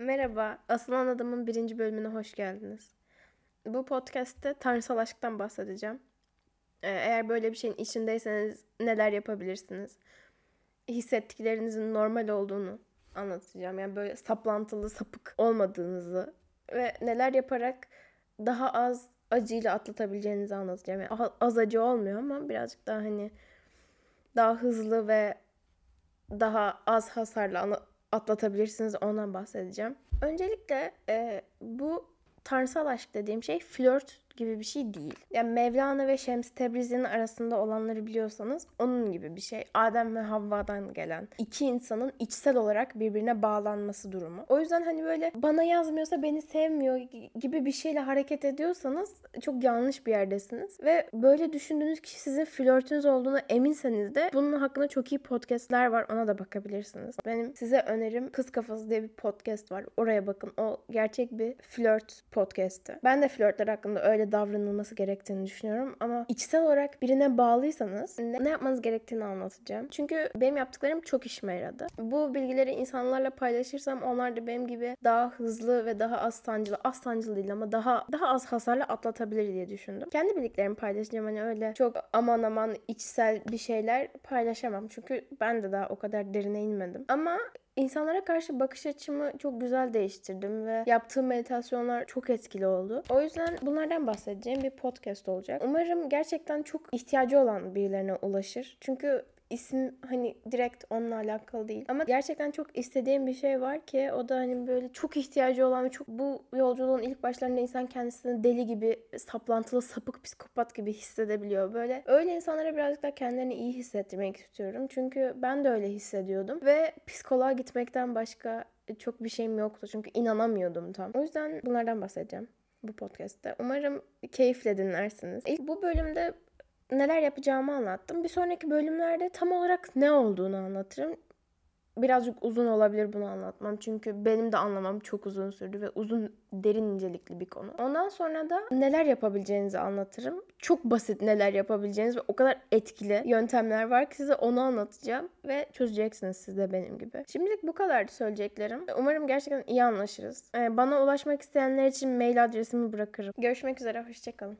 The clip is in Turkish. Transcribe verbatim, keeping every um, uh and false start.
Merhaba, Aslan Adamın birinci bölümüne hoş geldiniz. Bu podcast'te tanrısal aşktan bahsedeceğim. Ee, eğer böyle bir şeyin içindeyseniz neler yapabilirsiniz? Hissettiklerinizin normal olduğunu anlatacağım. Yani böyle saplantılı, sapık olmadığınızı ve neler yaparak daha az acıyla atlatabileceğinizi anlatacağım. Yani az acı olmuyor ama birazcık daha hani daha hızlı ve daha az hasarla anlatacağım. Atlatabilirsiniz, ondan bahsedeceğim. Öncelikle e, bu tanrısal aşk dediğim şey flört gibi bir şey değil. Yani Mevlana ve Şems Tebrizi'nin arasında olanları biliyorsanız onun gibi bir şey. Adem ve Havva'dan gelen iki insanın içsel olarak birbirine bağlanması durumu. O yüzden hani böyle bana yazmıyorsa beni sevmiyor gibi bir şeyle hareket ediyorsanız çok yanlış bir yerdesiniz. Ve böyle düşündüğünüz kişi sizin flörtünüz olduğuna eminseniz de bunun hakkında çok iyi podcastler var, ona da bakabilirsiniz. Benim size önerim Kız Kafası diye bir podcast var. Oraya bakın. O gerçek bir flört podcastı. Ben de flörtler hakkında öyle davranılması gerektiğini düşünüyorum ama içsel olarak birine bağlıysanız ne, ne yapmanız gerektiğini anlatacağım. Çünkü benim yaptıklarım çok işime yaradı. Bu bilgileri insanlarla paylaşırsam onlar da benim gibi daha hızlı ve daha az sancılı, az sancılı değil ama daha daha az hasarla atlatabilir diye düşündüm. Kendi bildiklerimi paylaşacağım, hani öyle çok aman aman içsel bir şeyler paylaşamam. Çünkü ben de daha o kadar derine inmedim. Ama İnsanlara karşı bakış açımı çok güzel değiştirdim ve yaptığım meditasyonlar çok etkili oldu. O yüzden bunlardan bahsedeceğim bir podcast olacak. Umarım gerçekten çok ihtiyacı olan birilerine ulaşır. Çünkü İsim hani direkt onunla alakalı değil. Ama gerçekten çok istediğim bir şey var ki o da hani böyle çok ihtiyacı olan ve çok bu yolculuğun ilk başlarında insan kendisini deli gibi, saplantılı, sapık, psikopat gibi hissedebiliyor böyle. Öyle insanlara birazcık daha kendilerini iyi hissettirmek istiyorum. Çünkü ben de öyle hissediyordum ve psikoloğa gitmekten başka çok bir şeyim yoktu. Çünkü inanamıyordum tam. O yüzden bunlardan bahsedeceğim bu podcast'te. Umarım keyifle dinlersiniz. İlk bu bölümde neler yapacağımı anlattım. Bir sonraki bölümlerde tam olarak ne olduğunu anlatırım. Birazcık uzun olabilir bunu anlatmam. Çünkü benim de anlamam çok uzun sürdü ve uzun, derin incelikli bir konu. Ondan sonra da neler yapabileceğinizi anlatırım. Çok basit neler yapabileceğiniz ve o kadar etkili yöntemler var ki size onu anlatacağım ve çözeceksiniz siz de benim gibi. Şimdilik bu kadardı söyleyeceklerim. Umarım gerçekten iyi anlaşırız. Bana ulaşmak isteyenler için mail adresimi bırakırım. Görüşmek üzere, hoşçakalın.